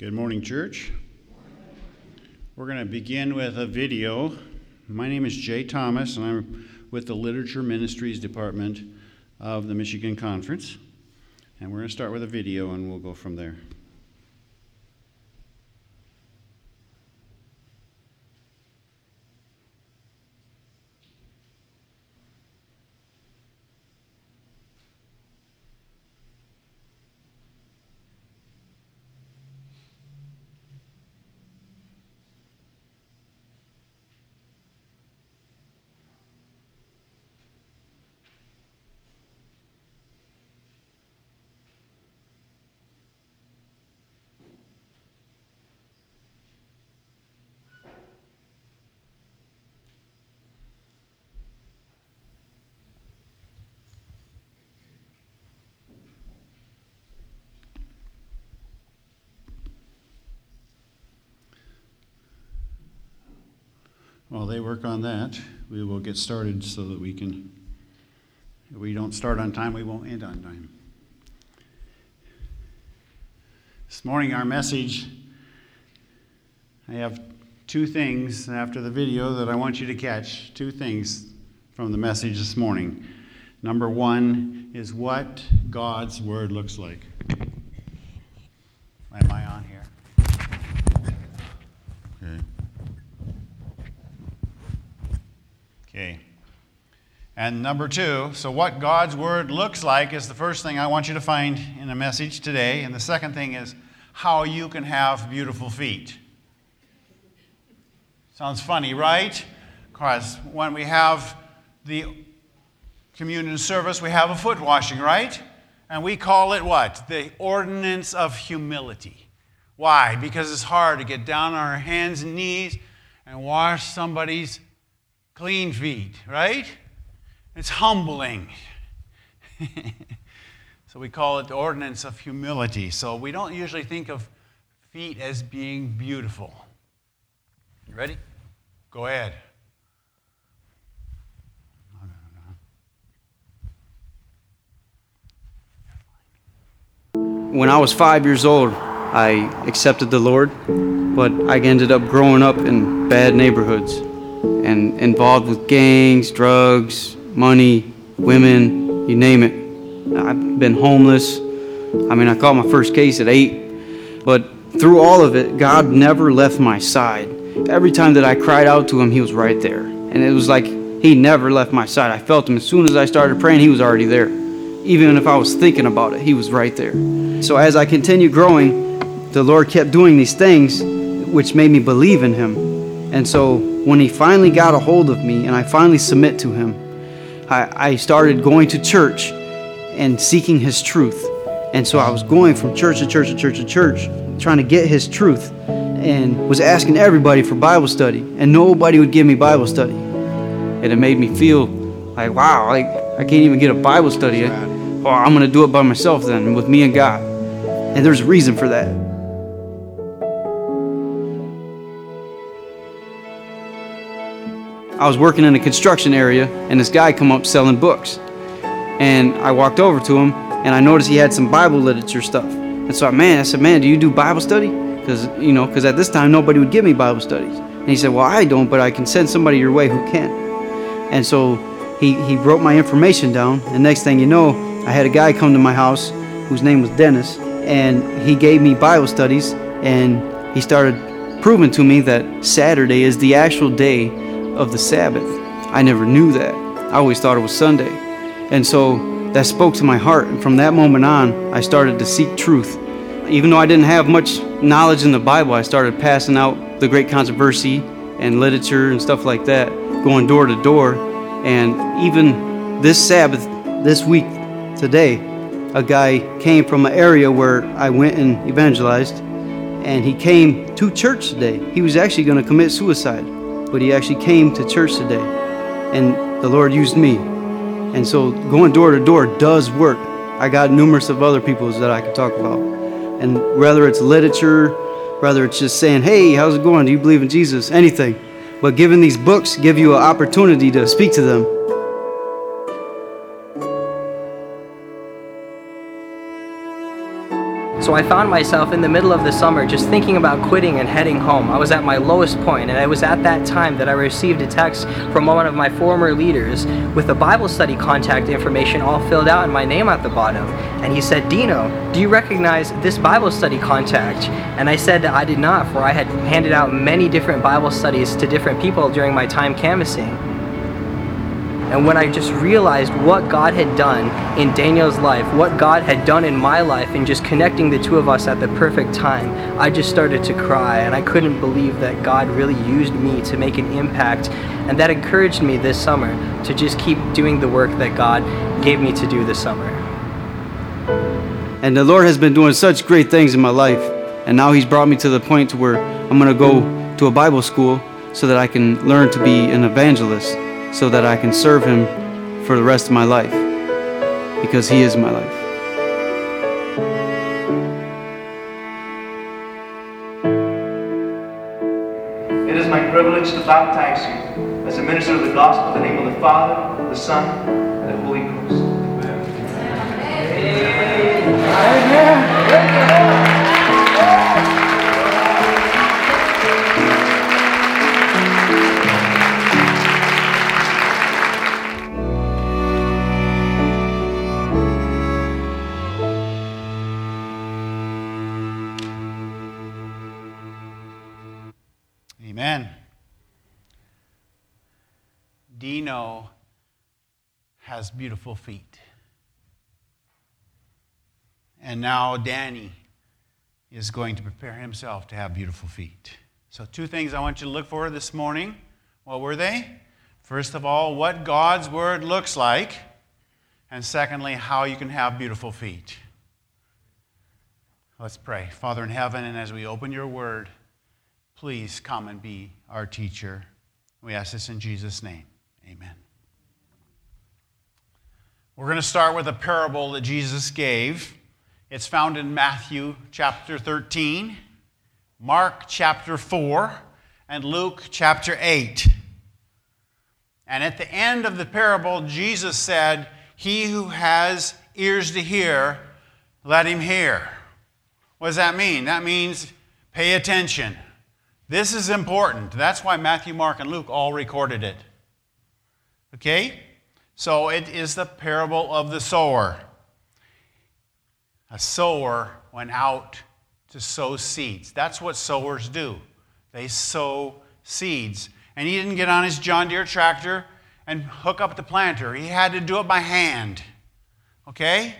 Good morning, church. We're going to begin with a video. My name is Jay Thomas, and I'm with the Literature Ministries Department of the Michigan Conference. And we're going to start with a video, and we'll go from there. While they work on that, we will get started so that if we don't start on time, we won't end on time. This morning, our message, I have two things after the video that I want you to catch. Two things from the message this morning. Number one is what God's Word looks like. Am I on here? Okay. Okay. And number two, so what God's Word looks like is the first thing I want you to find in a message today. And the second thing is how you can have beautiful feet. Sounds funny, right? Because when we have the communion service, we have a foot washing, right? And we call it what? The ordinance of humility. Why? Because it's hard to get down on our hands and knees and wash somebody's clean feet, right? It's humbling. So we call it the ordinance of humility. So we don't usually think of feet as being beautiful. You ready? Go ahead. When I was 5 years old, I accepted the Lord, but I ended up growing up in bad neighborhoods and involved with gangs, drugs, money, women, you name it. I've been homeless. I caught my first case at 8. But through all of it, God never left my side. Every time that I cried out to Him, He was right there. And it was like He never left my side. I felt Him as soon as I started praying, He was already there. Even if I was thinking about it, He was right there. So as I continued growing, the Lord kept doing these things which made me believe in Him. And so when He finally got a hold of me and I finally submit to Him, I started going to church and seeking His truth. And so I was going from church to church to church to church, trying to get His truth, and was asking everybody for Bible study, and nobody would give me Bible study. And it made me feel like, wow, I can't even get a Bible study. Oh, I'm going to do it by myself then, with me and God. And there's a reason for that. I was working in a construction area, and this guy come up selling books. And I walked over to him, and I noticed he had some Bible literature stuff. And so I said, do you do Bible study? Because at this time, nobody would give me Bible studies. And he said, well, I don't, but I can send somebody your way who can. And so he wrote my information down. And next thing you know, I had a guy come to my house whose name was Dennis, and he gave me Bible studies, and he started proving to me that Saturday is the actual day of the Sabbath. I never knew that. I always thought it was Sunday. And so that spoke to my heart. And from that moment on, I started to seek truth. Even though I didn't have much knowledge in the Bible, I started passing out The Great Controversy and literature and stuff like that, going door to door. And even this Sabbath, this week, today, a guy came from an area where I went and evangelized, and he came to church today. He was actually going to commit suicide, but he actually came to church today, and the Lord used me. And so going door to door does work. I got numerous of other people that I could talk about. And whether it's literature, whether it's just saying, hey, how's it going? Do you believe in Jesus? Anything. But giving these books give you an opportunity to speak to them. So I found myself in the middle of the summer just thinking about quitting and heading home. I was at my lowest point, and it was at that time that I received a text from one of my former leaders with the Bible study contact information all filled out and my name at the bottom. And he said, "Dino, do you recognize this Bible study contact?" And I said that I did not, for I had handed out many different Bible studies to different people during my time canvassing. And when I just realized what God had done in Daniel's life, what God had done in my life, and just connecting the two of us at the perfect time, I just started to cry, and I couldn't believe that God really used me to make an impact. And that encouraged me this summer to just keep doing the work that God gave me to do this summer. And the Lord has been doing such great things in my life, and now He's brought me to the point to where I'm going to go to a Bible school so that I can learn to be an evangelist, so that I can serve Him for the rest of my life, because He is my life. It is my privilege to baptize you as a minister of the gospel in the name of the Father, the Son, and the Holy Ghost. Amen. Amen. Amen. Dino has beautiful feet. And now Danny is going to prepare himself to have beautiful feet. So two things I want you to look for this morning. What were they? First of all, what God's Word looks like. And secondly, how you can have beautiful feet. Let's pray. Father in heaven, and as we open your Word, please come and be our teacher. We ask this in Jesus' name. Amen. We're going to start with a parable that Jesus gave. It's found in Matthew chapter 13, Mark chapter 4, and Luke chapter 8. And at the end of the parable, Jesus said, "He who has ears to hear, let him hear." What does that mean? That means pay attention. This is important. That's why Matthew, Mark, and Luke all recorded it. Okay? So it is the parable of the sower. A sower went out to sow seeds. That's what sowers do. They sow seeds. And he didn't get on his John Deere tractor and hook up the planter. He had to do it by hand. Okay?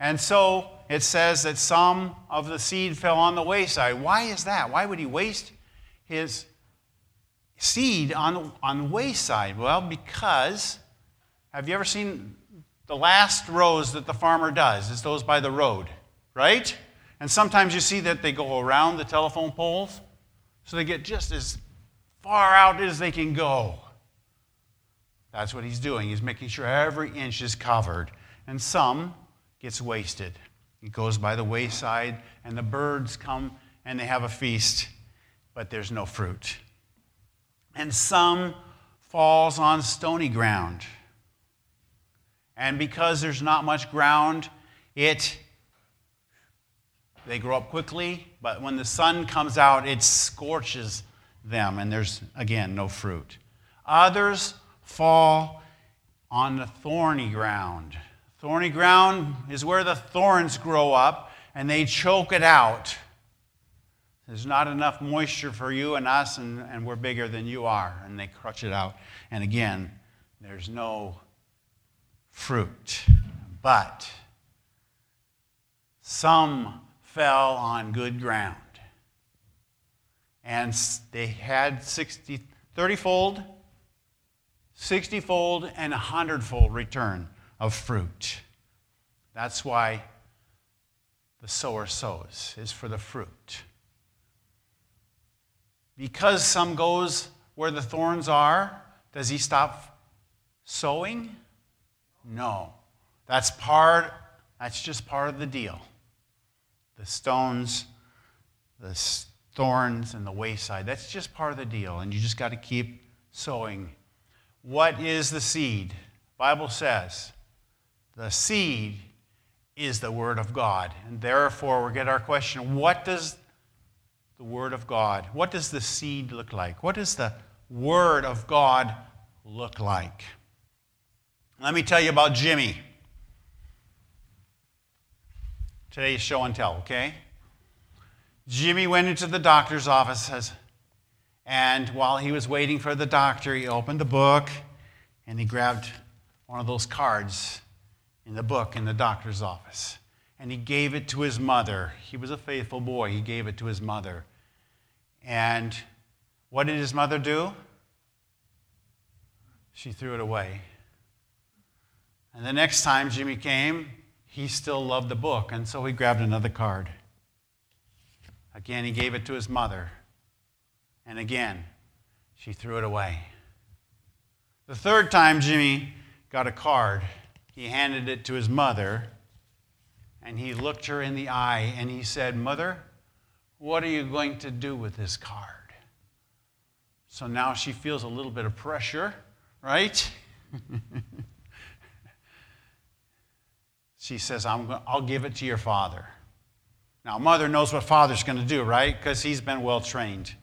And so it says that some of the seed fell on the wayside. Why is that? Why would he waste his seed on the wayside? Well, because, have you ever seen the last rows that the farmer does? It's those by the road, right? And sometimes you see that they go around the telephone poles, so they get just as far out as they can go. That's what he's doing. He's making sure every inch is covered. And some gets wasted. It goes by the wayside, and the birds come and they have a feast, but there's no fruit. And some falls on stony ground. And because there's not much ground, they grow up quickly, but when the sun comes out, it scorches them, and there's, again, no fruit. Others fall on the thorny ground. Thorny ground is where the thorns grow up, and they choke it out. There's not enough moisture for you and us, and we're bigger than you are. And they crutch it out. And again, there's no fruit. But some fell on good ground. And they had 30-fold, 60-fold, and 100-fold return of fruit. That's why the sower sows, is for the fruit. Because some goes where the thorns are, does he stop sowing? No. That's just part of the deal. The stones, the thorns, and the wayside, that's just part of the deal, and you just got to keep sowing. What is the seed? The Bible says the seed is the Word of God. And therefore, we get our question, what does the Word of God, what does the seed look like? What does the Word of God look like? Let me tell you about Jimmy. Today's show and tell, okay? Jimmy went into the doctor's office, and while he was waiting for the doctor, he opened the book, and he grabbed one of those cards in the book in the doctor's office, and he gave it to his mother. He was a faithful boy. He gave it to his mother. And what did his mother do? She threw it away. And the next time Jimmy came, he still loved the book, and so he grabbed another card. Again, he gave it to his mother. And again, she threw it away. The third time Jimmy got a card, he handed it to his mother, and he looked her in the eye, and he said, "Mother, what are you going to do with this card?" So now she feels a little bit of pressure, right? She says, I'll give it to your father. Now, mother knows what father's going to do, right? Because he's been well trained.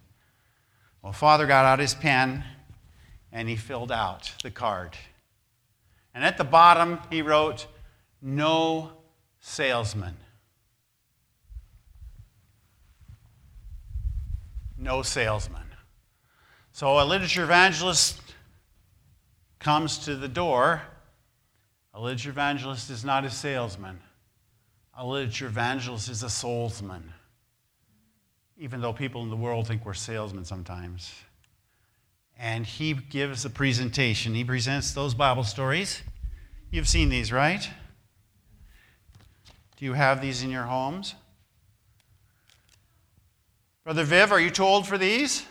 Well, father got out his pen, and he filled out the card. And at the bottom, he wrote, "No salesman." No salesman. So a literature evangelist comes to the door. A literature evangelist is not a salesman. A literature evangelist is a soulsman. Even though people in the world think we're salesmen sometimes. And he gives a presentation. He presents those Bible stories. You've seen these, right? Do you have these in your homes? Brother Viv, are you too old for these?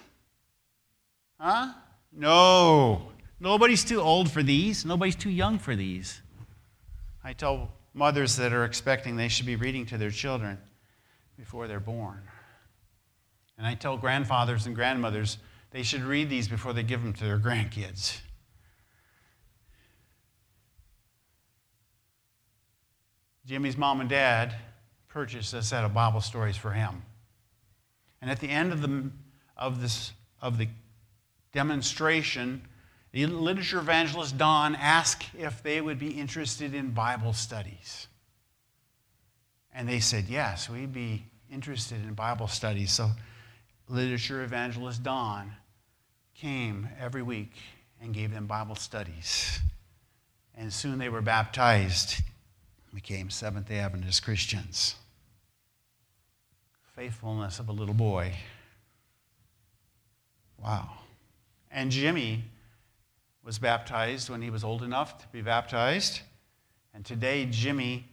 Huh? No. Nobody's too old for these. Nobody's too young for these. I tell mothers that are expecting they should be reading to their children before they're born. And I tell grandfathers and grandmothers they should read these before they give them to their grandkids. Jimmy's mom and dad purchased a set of Bible stories for him. And at the end of the demonstration, the literature evangelist Don asked if they would be interested in Bible studies. And they said, yes, we'd be interested in Bible studies. So literature evangelist Don came every week and gave them Bible studies. And soon they were baptized, became Seventh-day Adventist Christians. Faithfulness of a little boy. Wow. And Jimmy was baptized when he was old enough to be baptized. And today, Jimmy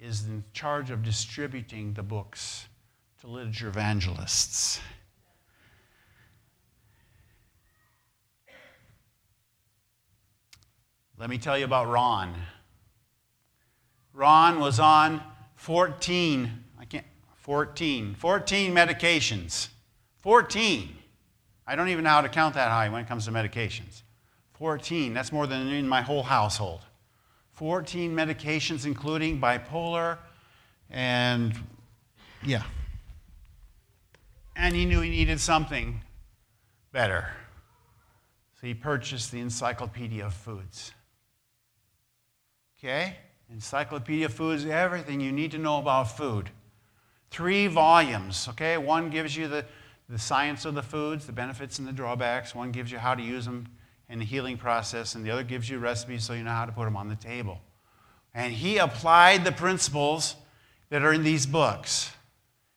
is in charge of distributing the books to literature evangelists. Let me tell you about Ron. Ron was on 14 medications. 14. I don't even know how to count that high when it comes to medications. 14, that's more than in my whole household. 14 medications, including bipolar and, yeah. And he knew he needed something better. So he purchased the Encyclopedia of Foods. Okay? Encyclopedia of Foods, everything you need to know about food. 3 volumes, okay? One gives you the science of the foods, the benefits and the drawbacks. One gives you how to use them and the healing process, and the other gives you recipes so you know how to put them on the table. And he applied the principles that are in these books.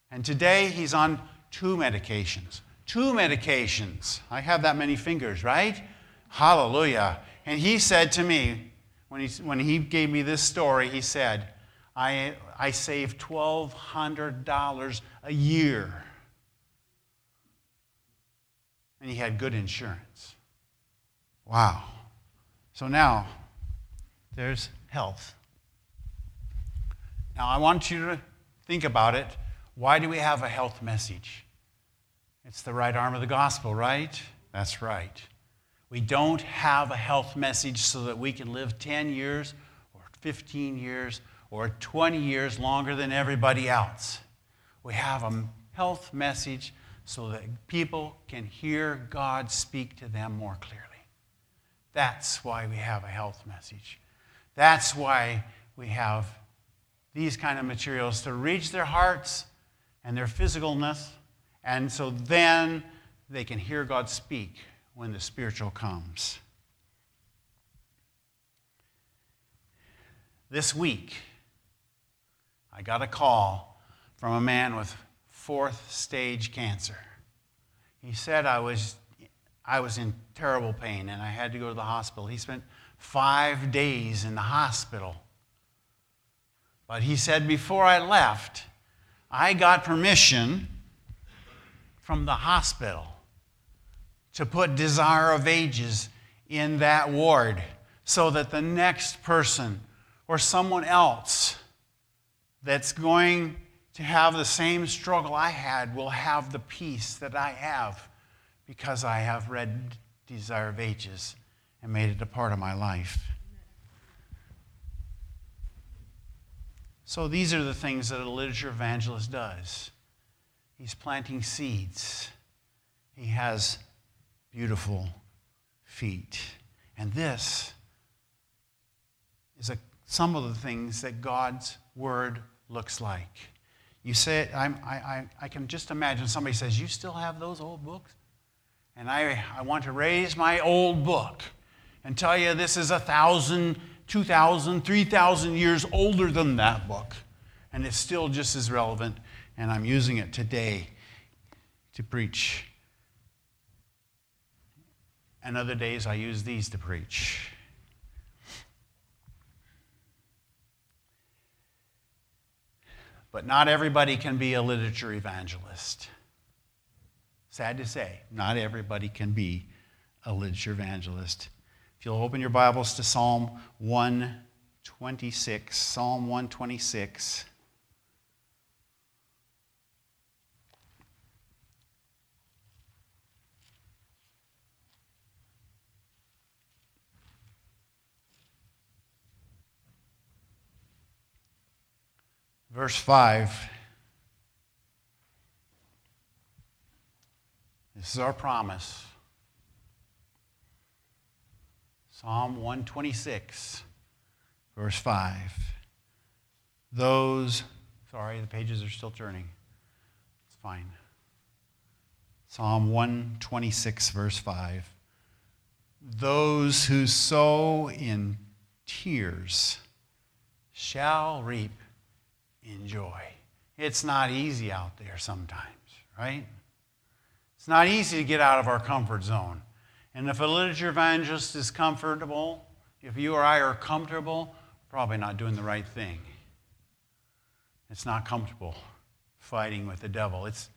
And today he's on 2 medications. 2 medications. I have that many fingers, right? Hallelujah. And he said to me, when he gave me this story, he said, I save $1,200 a year. And he had good insurance. Wow. So now, there's health. Now, I want you to think about it. Why do we have a health message? It's the right arm of the gospel, right? That's right. We don't have a health message so that we can live 10 years or 15 years or 20 years longer than everybody else. We have a health message so that people can hear God speak to them more clearly. That's why we have a health message. That's why we have these kind of materials to reach their hearts and their physicalness, and so then they can hear God speak when the spiritual comes. This week, I got a call from a man with fourth stage cancer. He said I was in terrible pain and I had to go to the hospital. He spent 5 days in the hospital. But he said, before I left, I got permission from the hospital to put Desire of Ages in that ward so that the next person or someone else that's going to have the same struggle I had will have the peace that I have because I have read Desire of Ages and made it a part of my life. So these are the things that a literature evangelist does. He's planting seeds. He has beautiful feet. And this is some of the things that God's Word looks like. You say it, I can just imagine somebody says, you still have those old books? And I want to raise my old book and tell you this is 1,000, 2,000, 3,000 years older than that book. And it's still just as relevant, and I'm using it today to preach. And other days I use these to preach. But not everybody can be a literature evangelist. Sad to say, not everybody can be a literature evangelist. If you'll open your Bibles to Psalm 126. Verse 5, this is our promise. Psalm 126, verse 5. Sorry, the pages are still turning. It's fine. Psalm 126, verse 5. Those who sow in tears shall reap in joy. It's not easy out there sometimes, right? It's not easy to get out of our comfort zone. And if a literature evangelist is comfortable, if you or I are comfortable, we're probably not doing the right thing. It's not comfortable fighting with the devil. It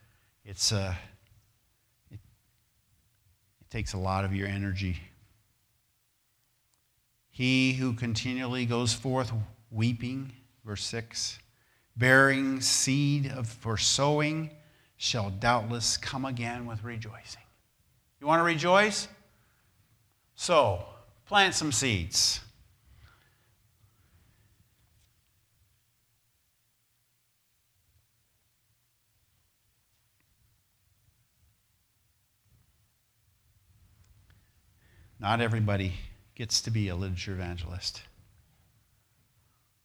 takes a lot of your energy. He who continually goes forth weeping, verse 6, bearing seed for sowing shall doubtless come again with rejoicing. You want to rejoice? So, plant some seeds. Not everybody gets to be a literature evangelist,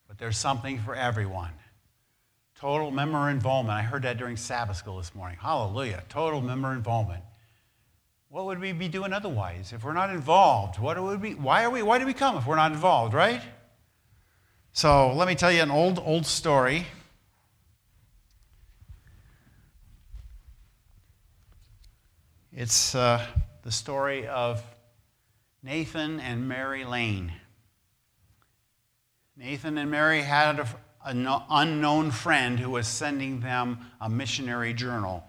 but there's something for everyone. Total member involvement. I heard that during Sabbath school this morning. Hallelujah. Total member involvement. What would we be doing otherwise if we're not involved? Why do we come if we're not involved, right? So let me tell you an old story. It's the story of Nathan and Mary Lane. Nathan and Mary had an unknown friend who was sending them a missionary journal,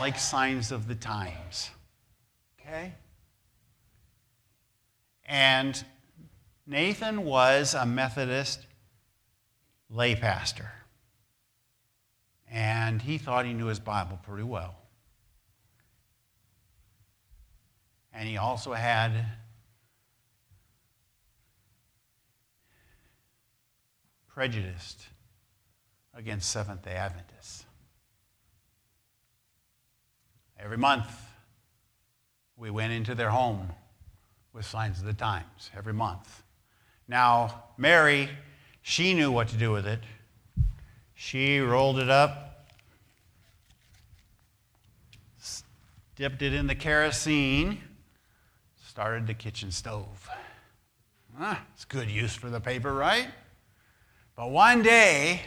like Signs of the Times. Okay? And Nathan was a Methodist lay pastor. And he thought he knew his Bible pretty well. And he also had prejudiced against Seventh-day Adventists. Every month, we went into their home with Signs of the Times, every month. Now, Mary, she knew what to do with it. She rolled it up, dipped it in the kerosene, started the kitchen stove. It's good use for the paper, right? But one day,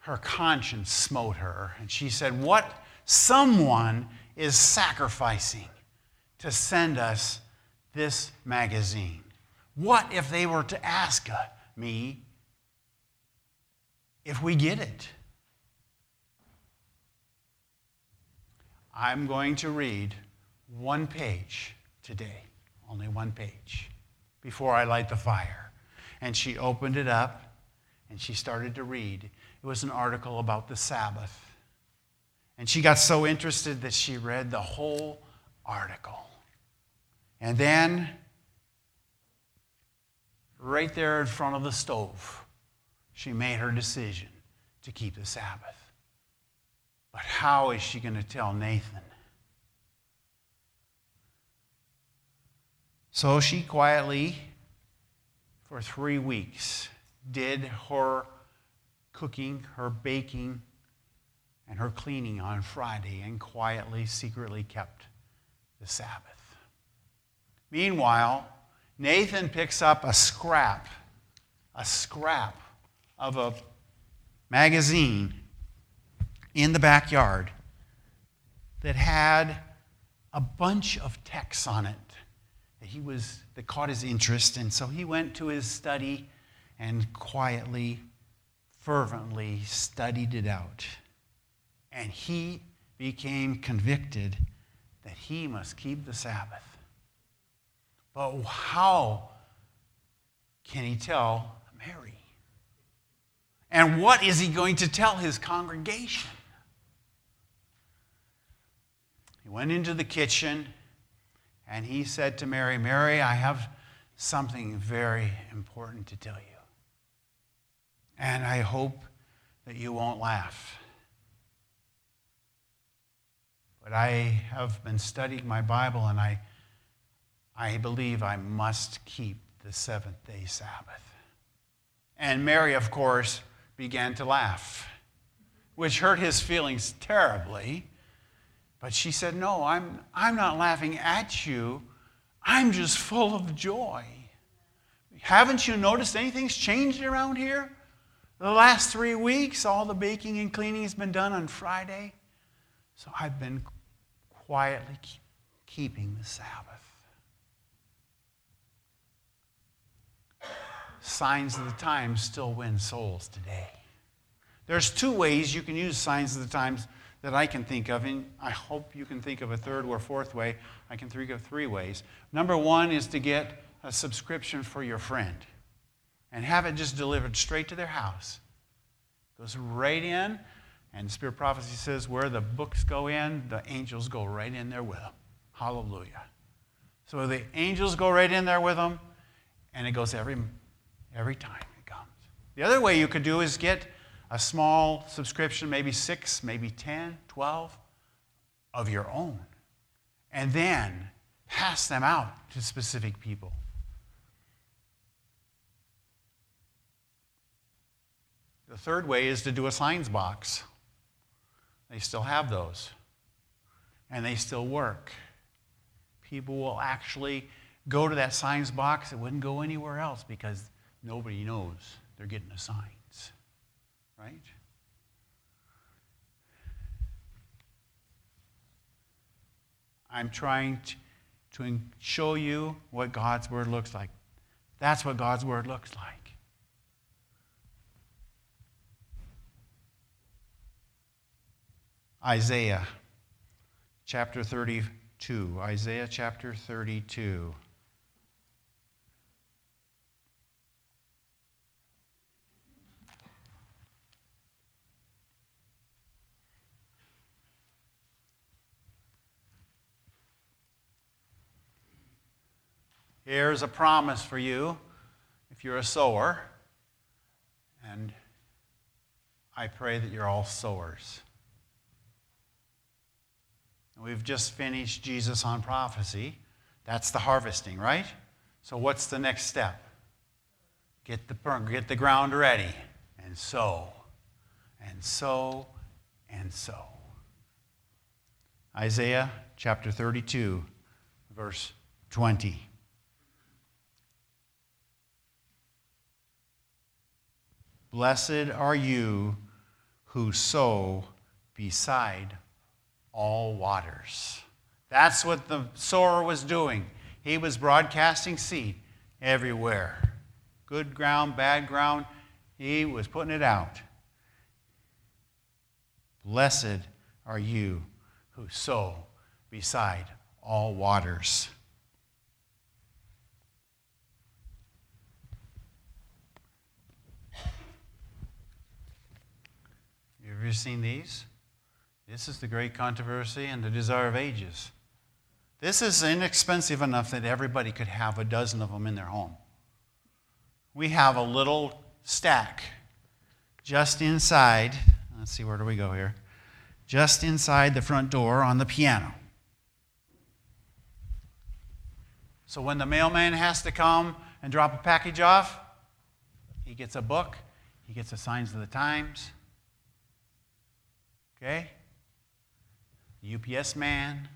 her conscience smote her, and she said, what someone is sacrificing to send us this magazine. What if they were to ask me if we get it? I'm going to read one page today, only one page, before I light the fire. And she opened it up, and she started to read. It was an article about the Sabbath. And she got so interested that she read the whole article. And then, right there in front of the stove, she made her decision to keep the Sabbath. But how is she going to tell Nathan? So she quietly, for 3 weeks, did her cooking, her baking, and her cleaning on Friday, and quietly, secretly kept the Sabbath. Meanwhile, Nathan picks up a scrap of a magazine in the backyard that had a bunch of texts on it that caught his interest, and so he went to his study and quietly, fervently studied it out. And he became convicted that he must keep the Sabbath. But how can he tell Mary? And what is he going to tell his congregation? He went into the kitchen and he said to Mary, Mary, I have something very important to tell you. And I hope that you won't laugh. But I have been studying my Bible, and I believe I must keep the seventh-day Sabbath. And Mary, of course, began to laugh, which hurt his feelings terribly. But she said, no, I'm not laughing at you. I'm just full of joy. Haven't you noticed anything's changed around here? The last 3 weeks, all the baking and cleaning has been done on Friday. So I've been quietly keeping the Sabbath. Signs of the Times still win souls today. There's 2 ways you can use Signs of the Times that I can think of, and I hope you can think of a third or fourth way. I can think of 3 ways. Number 1 is to get a subscription for your friend and have it just delivered straight to their house. It goes right in, and Spirit Prophecy says where the books go in, the angels go right in there with them. Hallelujah. So the angels go right in there with them, and it goes every time it comes. The other way you could do is get a small subscription, maybe 6, maybe 10, 12 of your own, and then pass them out to specific people. The 3rd way is to do a signs box. They still have those, and they still work. People will actually go to that signs box. It wouldn't go anywhere else because nobody knows they're getting the signs, right? I'm trying to show you what God's Word looks like. That's what God's Word looks like. Isaiah chapter 32. Isaiah chapter 32. Here's a promise for you if you're a sower. And I pray that you're all sowers. And we've just finished Jesus on Prophecy. That's the harvesting, right? So what's the next step? Get the ground ready and sow and sow and sow. Isaiah chapter 32, verse 20. Blessed are you who sow beside all waters. That's what the sower was doing. He was broadcasting seed everywhere. Good ground, bad ground, he was putting it out. Blessed are you who sow beside all waters. Have you seen these? This is the Great Controversy and the Desire of Ages. This is inexpensive enough that everybody could have a dozen of them in their home. We have a little stack just inside. Let's see, where do we go here? Just inside the front door on the piano. So when the mailman has to come and drop a package off, he gets a book, he gets the Signs of the Times. Okay? The UPS man,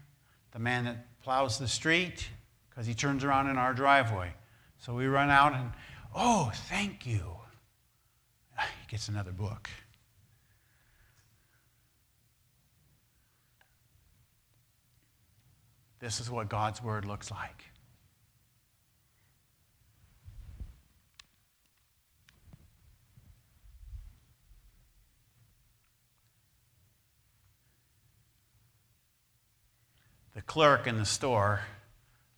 the man that plows the street, because he turns around in our driveway. So we run out and, oh, thank you. He gets another book. This is what God's Word looks like. The clerk in the store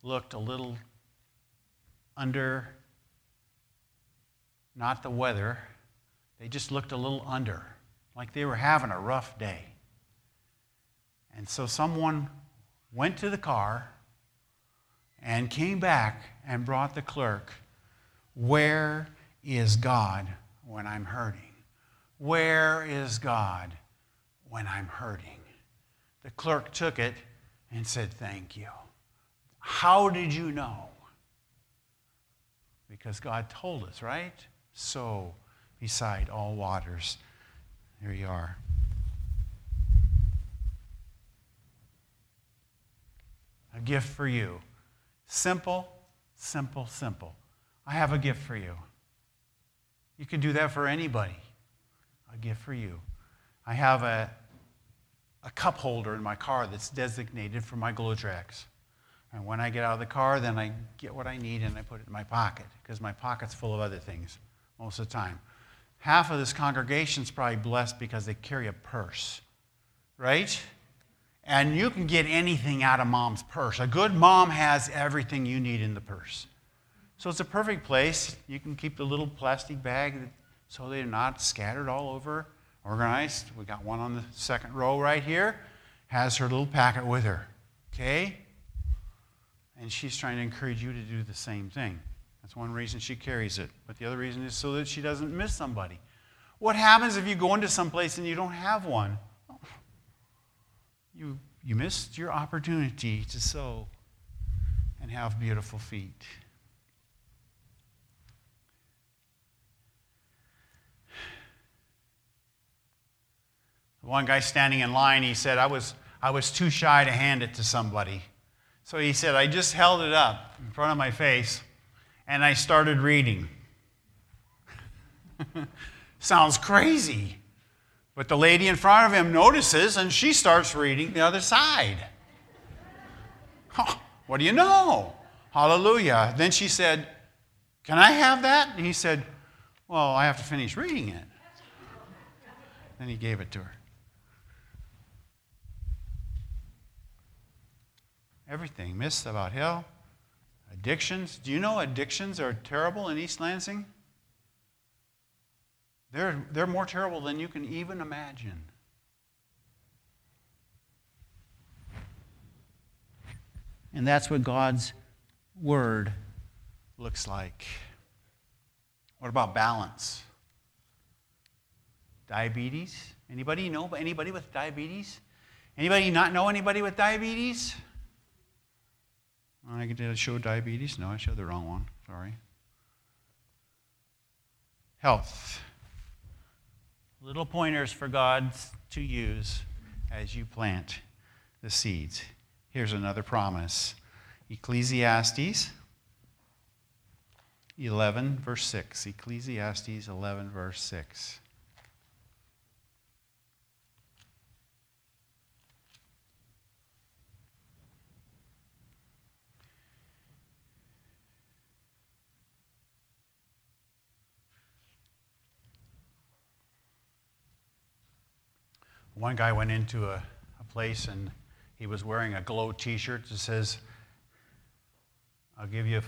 looked a little under, not the weather, they just looked a little under, like they were having a rough day. And so someone went to the car and came back and brought the clerk, where is God when I'm hurting? Where is God when I'm hurting? The clerk took it and said, thank you. How did you know? Because God told us, right? So, beside all waters, there you are. A gift for you. Simple, simple, simple. I have a gift for you. You can do that for anybody. A gift for you. I have a cup holder in my car that's designated for my Glotrax. And when I get out of the car, then I get what I need and I put it in my pocket, because my pocket's full of other things most of the time. Half of this congregation's probably blessed because they carry a purse, right? And you can get anything out of mom's purse. A good mom has everything you need in the purse. So it's a perfect place. You can keep the little plastic bag so they're not scattered all over. Organized. We got one on the second row right here. Has her little packet with her. Okay? And she's trying to encourage you to do the same thing. That's one reason she carries it. But the other reason is so that she doesn't miss somebody. What happens if you go into someplace and you don't have one? You missed your opportunity to sow and have beautiful feet. One guy standing in line, he said, I was too shy to hand it to somebody. So he said, I just held it up in front of my face, and I started reading. Sounds crazy. But the lady in front of him notices, and she starts reading the other side. Oh, what do you know? Hallelujah. Then she said, can I have that? And he said, well, I have to finish reading it. Then he gave it to her. Everything. Myths about hell. Addictions. Do you know addictions are terrible in East Lansing? They're more terrible than you can even imagine. And that's what God's Word looks like. What about balance? Diabetes? Anybody know anybody with diabetes? Anybody not know anybody with diabetes? I can show diabetes. No, I showed the wrong one. Sorry. Health. Little pointers for God to use as you plant the seeds. Here's another promise. Ecclesiastes 11, verse 6. Ecclesiastes 11, verse 6. One guy went into a place and he was wearing a glow t-shirt that says, I'll give you,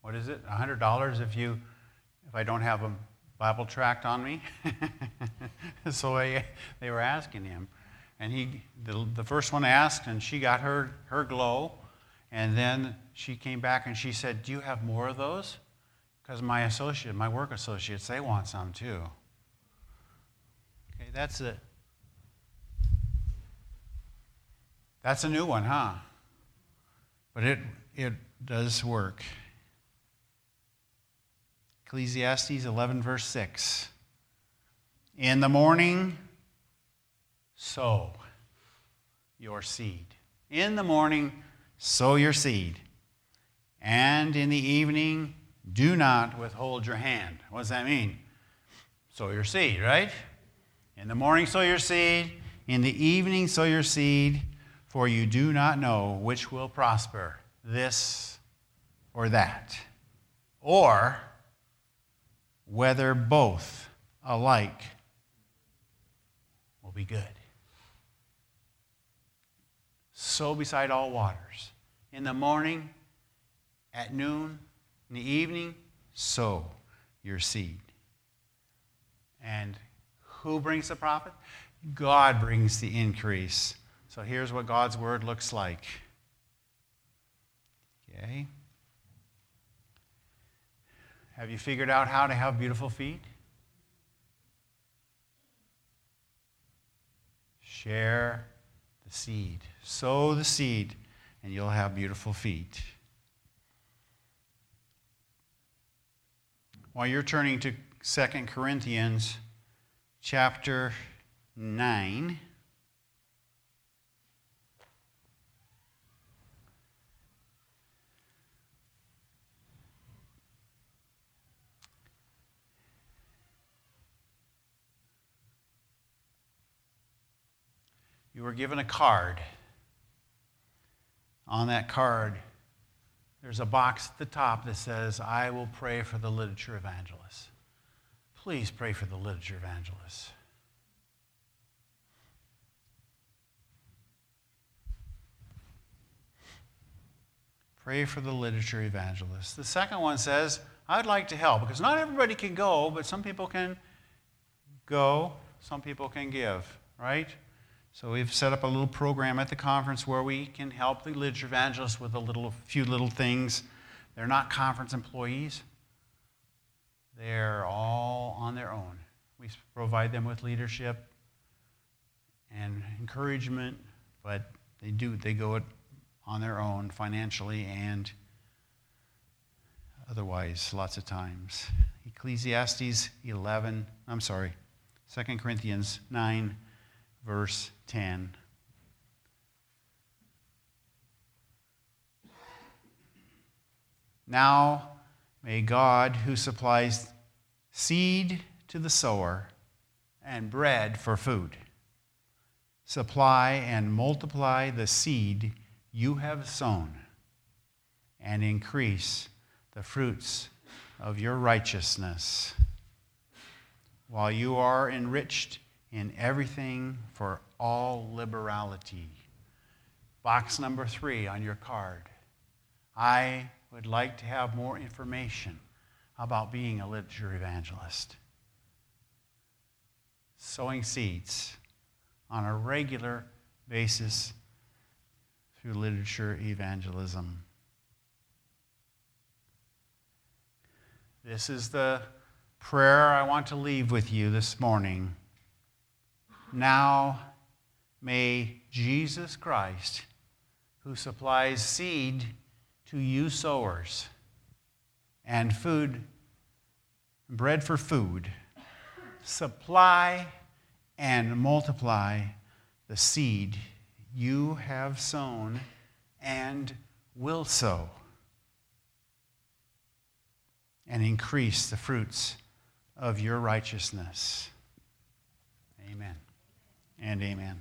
what is it, $100 if I don't have a Bible tract on me? So they were asking him. And the first one asked, and she got her glow. And then she came back and she said, do you have more of those? Because my work associates, they want some too. Okay, that's it. That's a new one, huh? But it does work. Ecclesiastes 11, verse 6. In the morning, sow your seed. In the morning, sow your seed. And in the evening, do not withhold your hand. What does that mean? Sow your seed, right? In the morning, sow your seed. In the evening, sow your seed. For you do not know which will prosper, this or that, or whether both alike will be good. Sow beside all waters. In the morning, at noon, in the evening, sow your seed. And who brings the profit? God brings the increase. So here's what God's word looks like. Okay. Have you figured out how to have beautiful feet? Share the seed. Sow the seed, and you'll have beautiful feet. While you're turning to 2 Corinthians chapter 9, you were given a card. On that card, there's a box at the top that says, I will pray for the literature evangelists. Please pray for the literature evangelists. Pray for the literature evangelists. The second one says, I'd like to help, because not everybody can go, but some people can go, some people can give, right? So we've set up a little program at the conference where we can help the literature evangelists with a few little things. They're not conference employees. They're all on their own. We provide them with leadership and encouragement, but they go it on their own financially and otherwise lots of times. Ecclesiastes 2 Corinthians 9, verse 10. Now may God, who supplies seed to the sower and bread for food, supply and multiply the seed you have sown and increase the fruits of your righteousness, while you are enriched in everything for all liberality. Box number 3 on your card. I would like to have more information about being a literature evangelist. Sowing seeds on a regular basis through literature evangelism. This is the prayer I want to leave with you this morning. Now may Jesus Christ, who supplies seed to you sowers and food, bread for food, supply and multiply the seed you have sown and will sow, and increase the fruits of your righteousness. Amen and amen.